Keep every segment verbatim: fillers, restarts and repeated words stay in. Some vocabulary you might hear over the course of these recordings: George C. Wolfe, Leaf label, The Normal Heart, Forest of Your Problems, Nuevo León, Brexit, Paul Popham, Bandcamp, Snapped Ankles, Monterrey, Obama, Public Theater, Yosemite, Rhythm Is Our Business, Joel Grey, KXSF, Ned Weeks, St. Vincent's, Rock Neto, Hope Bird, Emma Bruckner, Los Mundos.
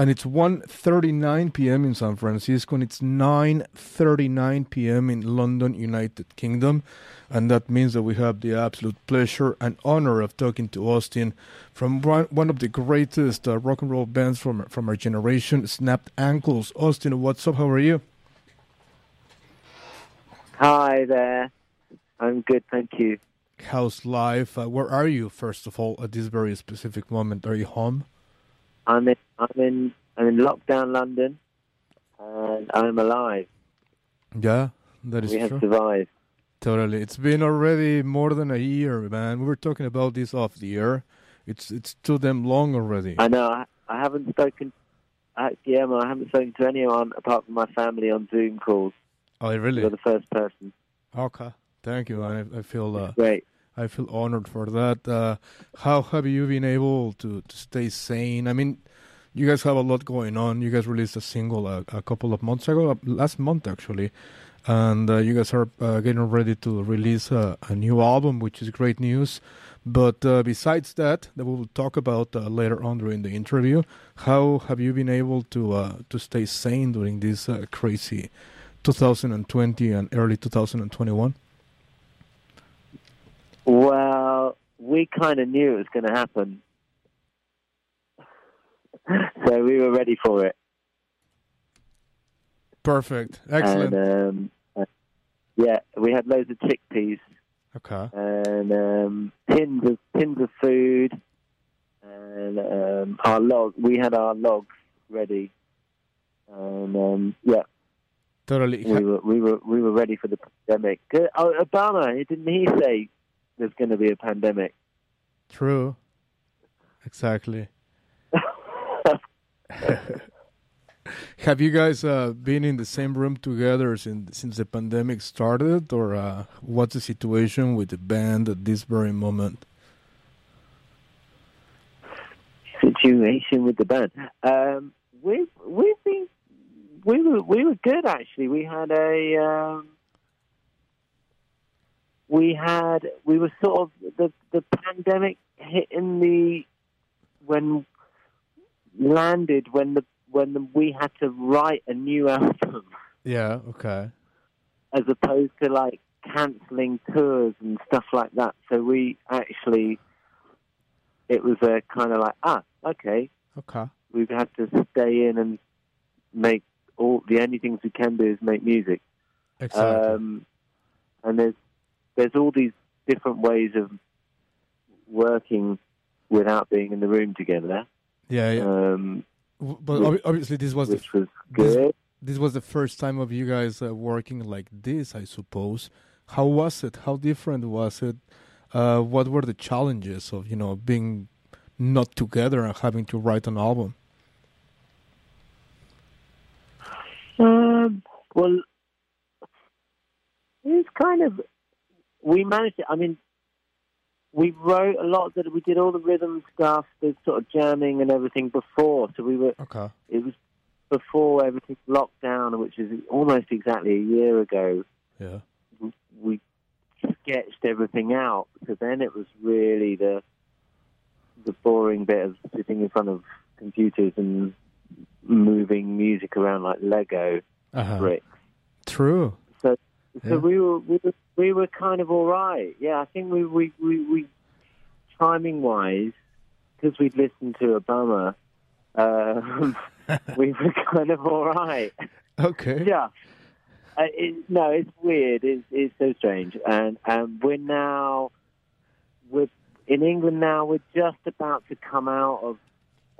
and it's one thirty-nine p m in San Francisco, and it's nine thirty-nine p m in London, United Kingdom. And that means that we have the absolute pleasure and honor of talking to Austin from one of the greatest uh, rock and roll bands from, from our generation, Snapped Ankles. Austin, what's up? How are you? Hi there. I'm good, thank you. How's life? Uh, where are you, first of all, at this very specific moment? Are you home? I'm in, I'm in, I'm in lockdown London, and I'm alive. Yeah, that is we true. We have survived. Totally. It's been already more than a year, man. We were talking about this off the air. It's it's too damn long already. I know. I, I haven't spoken. I, yeah, I haven't spoken to anyone apart from my family on Zoom calls. Oh, really? You're the first person. Okay. Thank you, man. I, I feel uh, great. I feel honored for that. Uh, how have you been able to, to stay sane? I mean, you guys have a lot going on. You guys released a single a, a couple of months ago, last month actually, and uh, you guys are uh, getting ready to release a, a new album, which is great news. But uh, besides that, that we will talk about uh, later on during the interview, how have you been able to uh, to stay sane during this uh, crazy two thousand twenty and early two thousand twenty-one? Well, we kind of knew it was going to happen, so we were ready for it. Perfect, excellent. And, um, yeah, we had loads of chickpeas. Okay. And um, tins of tins of food, and um, our log. We had our logs ready, and um, yeah. Totally. We were we were we were ready for the pandemic. Oh, Obama, didn't he say there's going to be a pandemic? True. Exactly. Have you guys uh, been in the same room together since, since the pandemic started? Or uh, what's the situation with the band at this very moment? Situation with the band? Um, we we've been, we were we were good actually. We had a. Um... We had, we were sort of, the, the pandemic hit in the, when, landed when the, when the, we had to write a new album. Yeah, okay. As opposed to like cancelling tours and stuff like that. So we actually, it was a kind of like, ah, okay. Okay. We've had to stay in and make all, the only things we can do is make music. Exactly. Um, and there's, There's all these different ways of working without being in the room together. Yeah, yeah. Um, but which, obviously, this was which the, was good. This, this was the first time of you guys uh, working like this, I suppose. How was it? How different was it? Uh, what were the challenges of you know being not together and having to write an album? Um, well, it's kind of. We managed it. I mean, we wrote a lot. That we did all the rhythm stuff, the sort of jamming and everything before. So we were. Okay. It was before everything locked down, which is almost exactly a year ago. Yeah. We, we sketched everything out. So then it was really the the boring bit of sitting in front of computers and moving music around like Lego uh-huh. bricks. True. So. So yeah. we, were, we were we were kind of all right. Yeah, I think we, we, we, we timing-wise, because we'd listened to Obama, um, we were kind of all right. Okay. Yeah. Uh, it, no, it's weird. It's, it's so strange. And um, we're now, we're in England now, we're just about to come out of,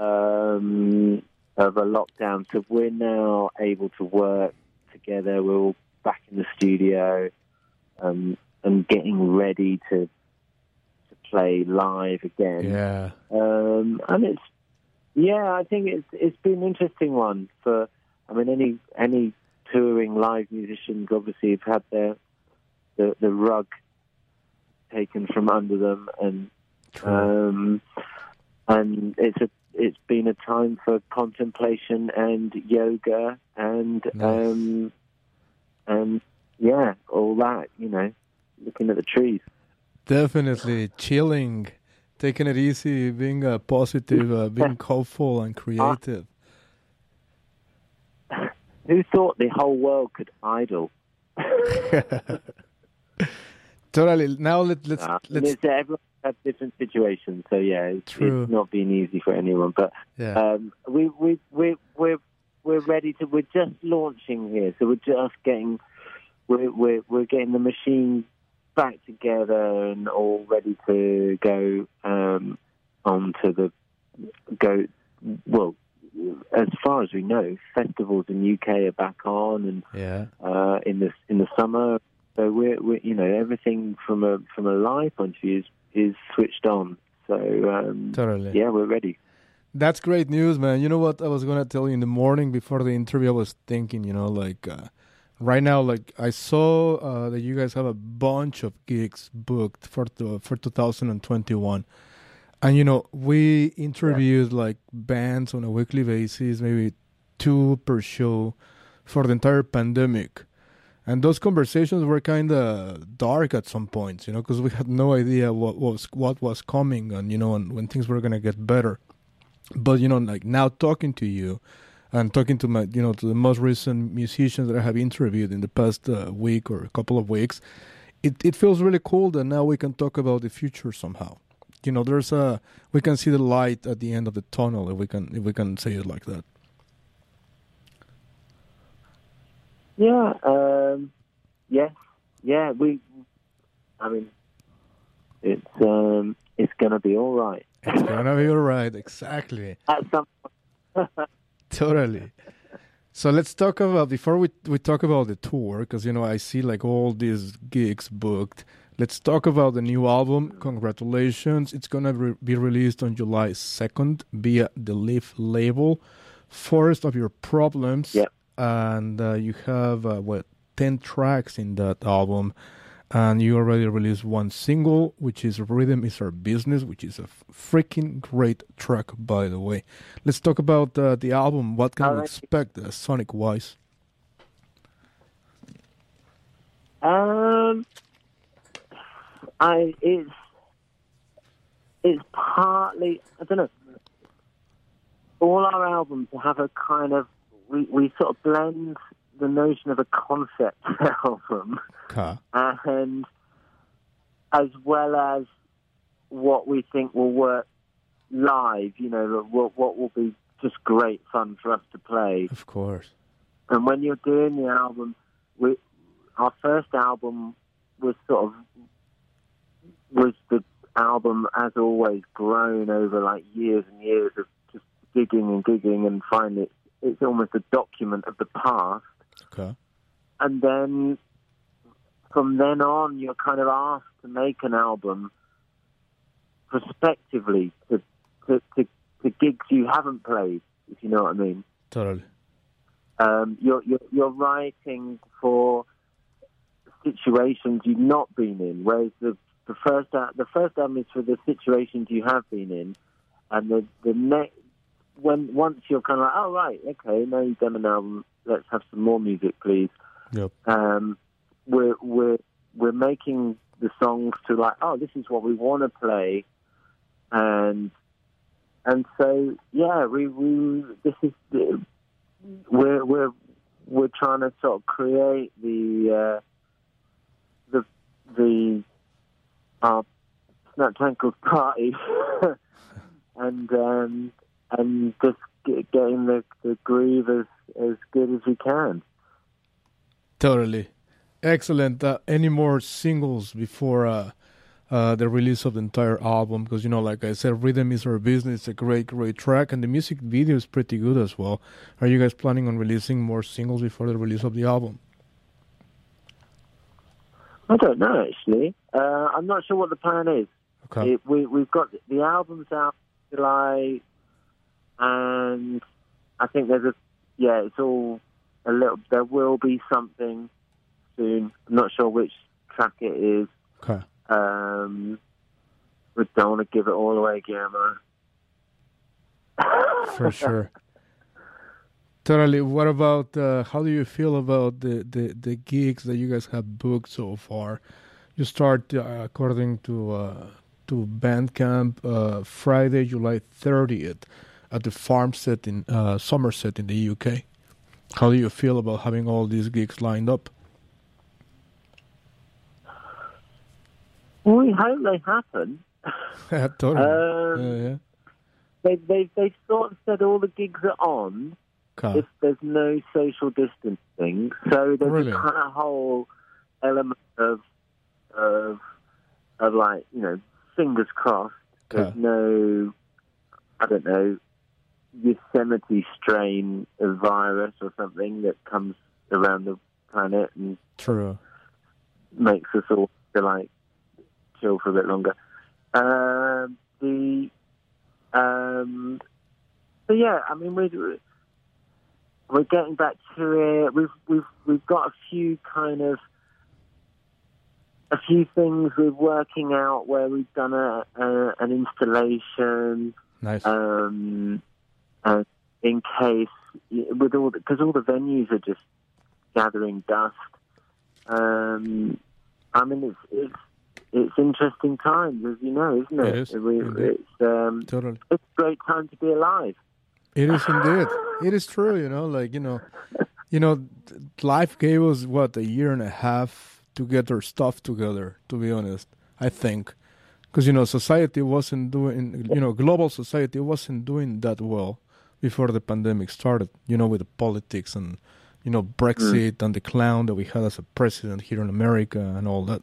um, of a lockdown. So we're now able to work together. We're all back in the studio um, and getting ready to to play live again. Yeah, um, and it's yeah. I think it's it's been an interesting one for. I mean, any any touring live musicians obviously have had their the the rug taken from under them, and um, and it's a it's been a time for contemplation and yoga and. Nice. Um, And, yeah, all that, you know, looking at the trees. Definitely. Chilling, taking it easy, being uh, positive, uh, being hopeful and creative. Who thought the whole world could idle? Totally. Now let, let's... Uh, let's... Everyone has different situations, so yeah, it's, it's not been easy for anyone. But yeah. um, we, we, we, we're, we're ready to... We're just launching here, so we're just getting... We're, we're, we're getting the machine back together and all ready to go um, on to the... go. Well, as far as we know, festivals in U K are back on, and yeah. uh, in the in the summer, so we're, we're you know everything from a from a live point of view is, is switched on. So um, totally, yeah, we're ready. That's great news, man. You know what I was gonna tell you in the morning before the interview. I was thinking, you know, like uh, right now, like I saw uh, that you guys have a bunch of gigs booked for the, for two thousand twenty-one. And, you know, we interviewed, yeah. like, bands on a weekly basis, maybe two per show, for the entire pandemic. And those conversations were kind of dark at some points, you know, because we had no idea what was what was coming and, you know, and when things were going to get better. But, you know, like, now talking to you and talking to, my, you know, to the most recent musicians that I have interviewed in the past uh, week or a couple of weeks, it, it feels really cool that now we can talk about the future somehow. You know, there's a we can see the light at the end of the tunnel, if we can if we can say it like that. Yeah, um, yeah, yeah. We, I mean, it's um, it's gonna be all right. It's gonna be all right, exactly. At some point. Totally. So let's talk about before we we talk about the tour, because you know I see like all these gigs booked. Let's talk about the new album. Congratulations. It's going to re- be released on July second via the Leaf label, Forest of Your Problems. Yep. And uh, you have, uh, what, ten tracks in that album. And you already released one single, which is Rhythm Is Our Business, which is a freaking great track, by the way. Let's talk about uh, the album. What can All we right. expect uh, sonic-wise? Um... I it's it's partly I don't know. All our albums have a kind of we, we sort of blend the notion of a concept album, okay. and as well as what we think will work live. You know what what will be just great fun for us to play. Of course. And when you're doing the album, we our first album was sort of. was the album, as always, grown over like years and years of just digging and digging and finally it's, it's almost a document of the past. Okay. And then from then on, you're kind of asked to make an album prospectively to, to, to, to gigs you haven't played, if you know what I mean. Totally. Um, you're, you're, you're writing for situations you've not been in, whereas the The first, the first album is for the situations you have been in, and the the next when once you're kind of like, oh right, okay, now you've done an album, let's have some more music, please. Yep. Um, we're we're we're making the songs to like, oh, this is what we want to play, and and so yeah, we we this is we're we're we're trying to sort of create the uh, the the our Snapped Ankles party and um, and just get, getting the, the groove as, as good as we can. Totally. Excellent. Uh, any more singles before uh, uh, the release of the entire album? Because, you know, like I said, Rhythm Is Our Business. It's a great, great track, and the music video is pretty good as well. Are you guys planning on releasing more singles before the release of the album? I don't know, actually. Uh, I'm not sure what the plan is. Okay. It, we, we've got the album's out in July, and I think there's a... Yeah, it's all a little... There will be something soon. I'm not sure which track it is. Okay. Um, we don't want to give it all away, Guillermo. For sure. Totally. What about uh, how do you feel about the, the, the gigs that you guys have booked so far? You start uh, according to uh, to Bandcamp uh, Friday, July thirtieth, at the Farmstead in uh, Somerset in the U K. How do you feel about having all these gigs lined up? We hope they happen. Totally. Um, yeah, yeah. They, they, they've sort of said all the gigs are on. Okay. If there's no social distancing. So there's really? kind of whole element of, of, of like, you know, fingers crossed. Okay. There's no, I don't know, Yosemite strain of virus or something that comes around the planet and True. makes us all feel like, chill for a bit longer. Um, the, um, but yeah, I mean, we're we're getting back to it. We've we've we've got a few kind of a few things we're working out where we've done a, a an installation. Nice. Um, uh, in case with all because all the venues are just gathering dust. Um, I mean, it's it's. It's interesting times, as you know, isn't it? It is. We, it's, um, totally. It's a great time to be alive. It is indeed. It is true, you know, like, you know, you know, life gave us, what, a year and a half to get our stuff together, to be honest, I think. Because, you know, society wasn't doing, you know, global society wasn't doing that well before the pandemic started, you know, with the politics and, you know, Brexit mm. and the clown that we had as a president here in America and all that.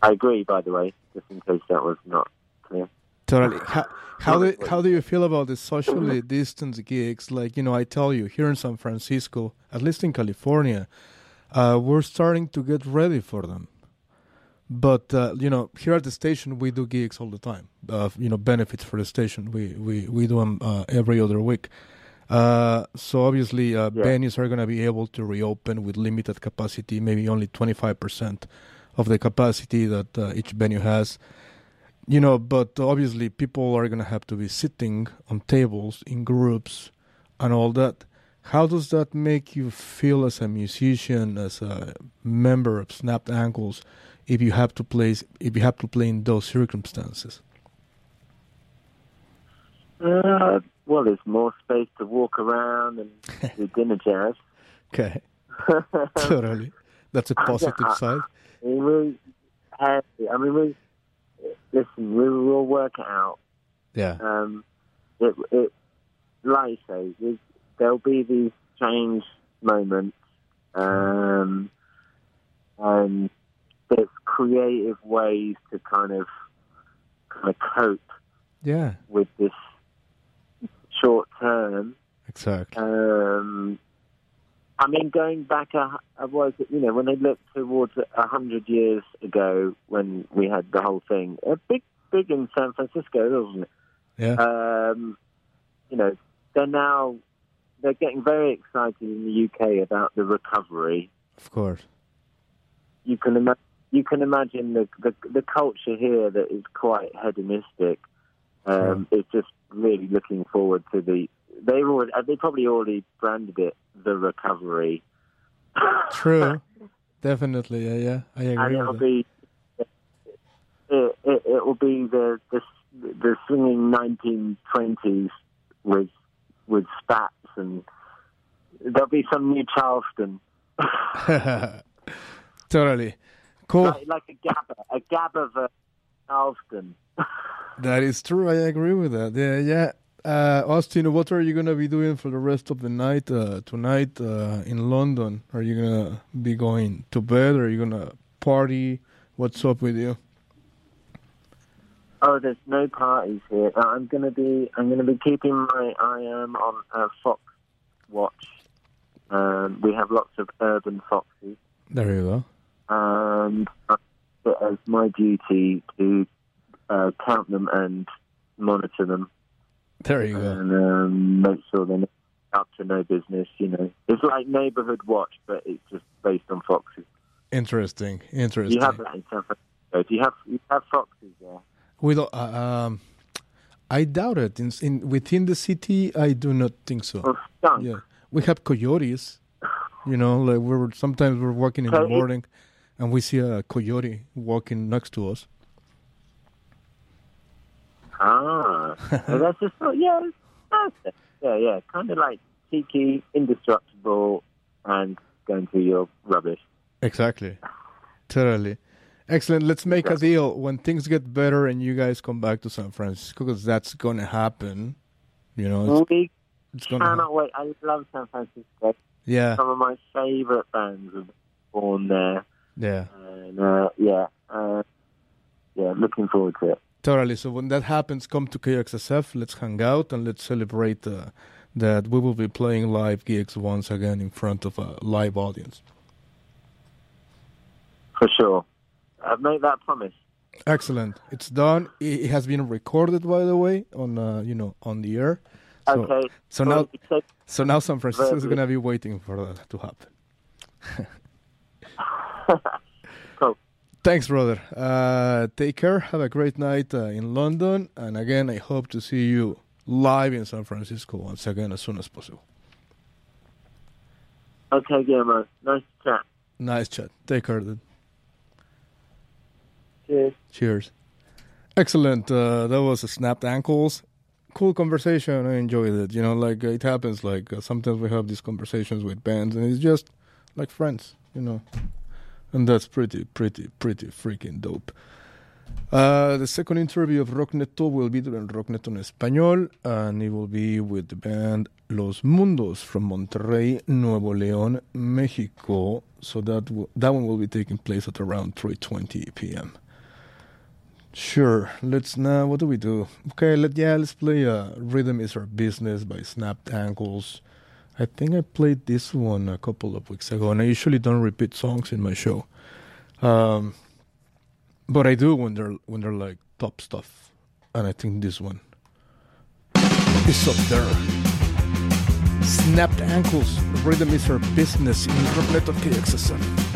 I agree, by the way, just in case that was not clear. Totally. How, how, do, how do you feel about the socially distanced gigs? Like, you know, I tell you, here in San Francisco, at least in California, uh, we're starting to get ready for them. But, uh, you know, here at the station, we do gigs all the time. Uh, you know, benefits for the station. We, we, we do them uh, every other week. Uh, so obviously, uh, yeah. venues are going to be able to reopen with limited capacity, maybe only twenty-five percent of the capacity that uh, each venue has, you know, but obviously people are going to have to be sitting on tables in groups and all that. How does that make you feel as a musician, as a member of Snapped Ankles, if you have to play, if you have to play in those circumstances? Uh... Well, there's more space to walk around and do dinner jazz. Okay. Totally. That's a positive I, I, side. I mean, we, uh, I mean, we listen, we will work it out. Yeah. Um, it, it, like I say, there'll be these strange moments um, and there's creative ways to kind of, kind of cope yeah. with this short term. Exactly. Um, I mean, going back, a, a was it, you know, when I looked towards a hundred years ago when we had the whole thing, a big, big in San Francisco, wasn't it? Yeah. Um, you know, they're now, they're getting very excited in the U K about the recovery. Of course. You can, ima- you can imagine the, the, the culture here that is quite hedonistic. Um, yeah. It's just really looking forward to the. They already, they probably already branded it the recovery. True, definitely, yeah, yeah, I agree. And it'll with be it, it, it, it will be the the the swinging nineteen twenties with with spats, and there'll be some new Charleston. Totally, cool. Like, like a gabba, a gabba version Charleston. That is true. I agree with that. Yeah, yeah. Uh, Austin, what are you going to be doing for the rest of the night uh, tonight uh, in London? Are you going to be going to bed? Are you going to party? What's up with you? Oh, there's no parties here. I'm going to be I'm going to be keeping my eye um, on uh, fox watch. Um, we have lots of urban foxes. There you go. Um, it is my duty to. Uh, count them and monitor them. There you go. And um, make sure they're not up to no business, you know. It's like Neighborhood Watch, but it's just based on foxes. Interesting, interesting. You have that in San Francisco. Do you have, you have foxes there? We don't, uh, um, I doubt it. In, in Within the city, I do not think so. Or skunk. Yeah. We have coyotes, you know, like we're sometimes we're walking in so the morning and we see a coyote walking next to us. Ah, well, that's just not, yeah, that's, yeah, yeah, kind of like cheeky, indestructible, and going through your rubbish. Exactly, totally. Excellent. Let's make yeah. a deal. When things get better and you guys come back to San Francisco, because that's going to happen, you know. It's, we it's gonna cannot happen. Wait. I love San Francisco. Yeah. Some of my favorite bands have born there. Yeah. And, uh, yeah. Uh, yeah, looking forward to it. Totally. So when that happens, come to K X S F. Let's hang out and let's celebrate uh, that we will be playing live gigs once again in front of a live audience. For sure. I've made that promise. Excellent. It's done. It has been recorded, by the way, on uh, you know, on the air. So, okay. So well, now, so now San Francisco is going to be waiting for that to happen. Cool. Thanks, brother. Uh, take care. Have a great night uh, in London. And again, I hope to see you live in San Francisco once again as soon as possible. Okay, Guillermo. Nice chat. Nice chat. Take care, dude. Cheers. Cheers. Excellent. Uh, that was a Snapped Ankles. Cool conversation. I enjoyed it. You know, like it happens. Like uh, sometimes we have these conversations with bands, and it's just like friends, you know. And that's pretty, pretty, pretty freaking dope. Uh, the second interview of Rock Neto will be during Rock Neto en Español, and it will be with the band Los Mundos from Monterrey, Nuevo León, Mexico. So that w- that one will be taking place at around three twenty p.m. Sure, let's now, what do we do? Okay, let, yeah, let's play uh, Rhythm Is Our Business by Snapped Ankles. I think I played this one a couple of weeks ago, and I usually don't repeat songs in my show. Um, but I do when they're, when they're like top stuff, and I think this one is up there. Snapped Ankles, Rhythm Is Our Business in Rock Neto K X S F.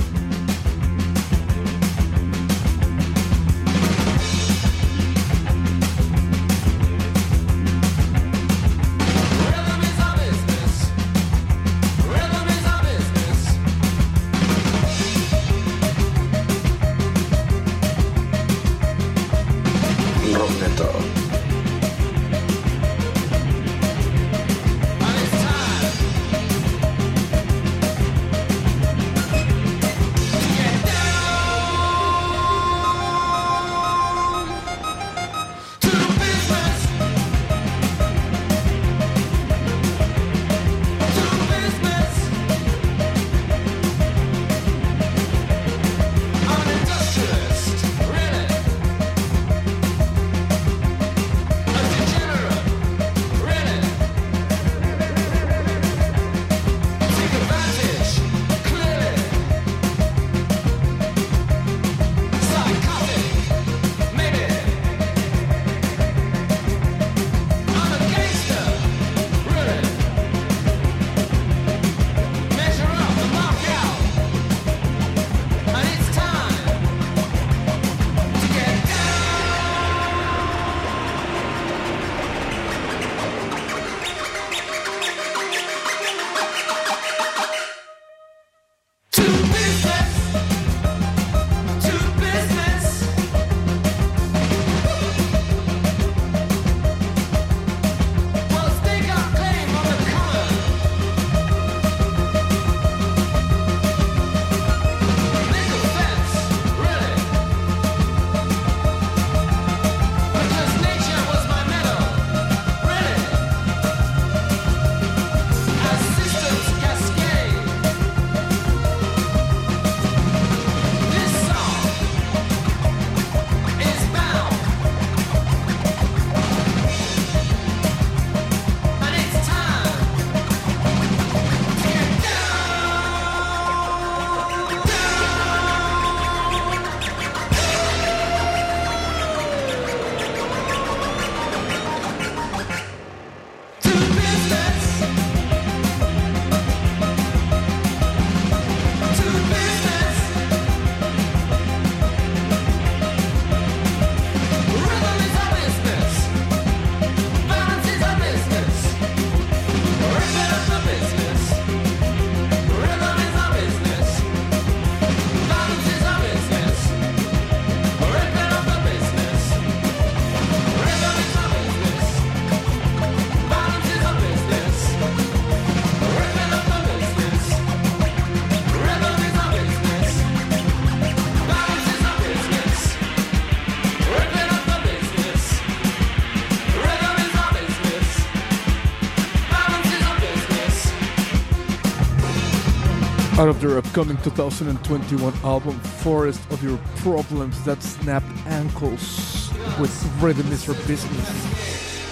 Out of their upcoming two thousand twenty-one album, Forest of Your Problems, that's Snapped Ankles with Rhythm Is Our Business.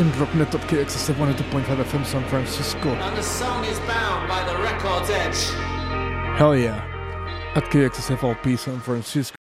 In Rocknet of K X S F one oh two point five F M San Francisco. And the song is bound by the record's edge. Hell yeah. At K X S F L P San Francisco.